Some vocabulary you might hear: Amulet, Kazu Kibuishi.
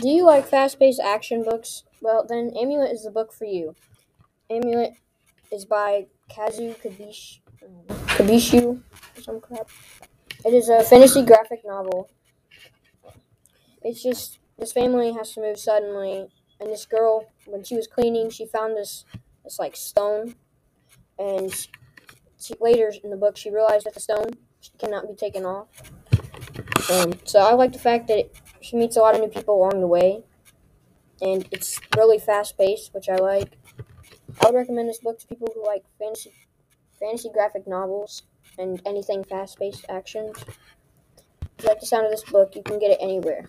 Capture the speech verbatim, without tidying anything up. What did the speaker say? Do you like fast-paced action books? Well, then Amulet is the book for you. Amulet is by Kazu Kibuishi, Kibuishi or some crap. It is a fantasy graphic novel. It's just this family has to move suddenly, and this girl, when she was cleaning, she found this this like stone, and she, later in the book she realized that the stone cannot be taken off. Um, so I like the fact that it, she meets a lot of new people along the way, and it's really fast-paced, which I like. I would recommend this book to people who like fantasy, fantasy graphic novels and anything fast-paced action. If you like the sound of this book, you can get it anywhere.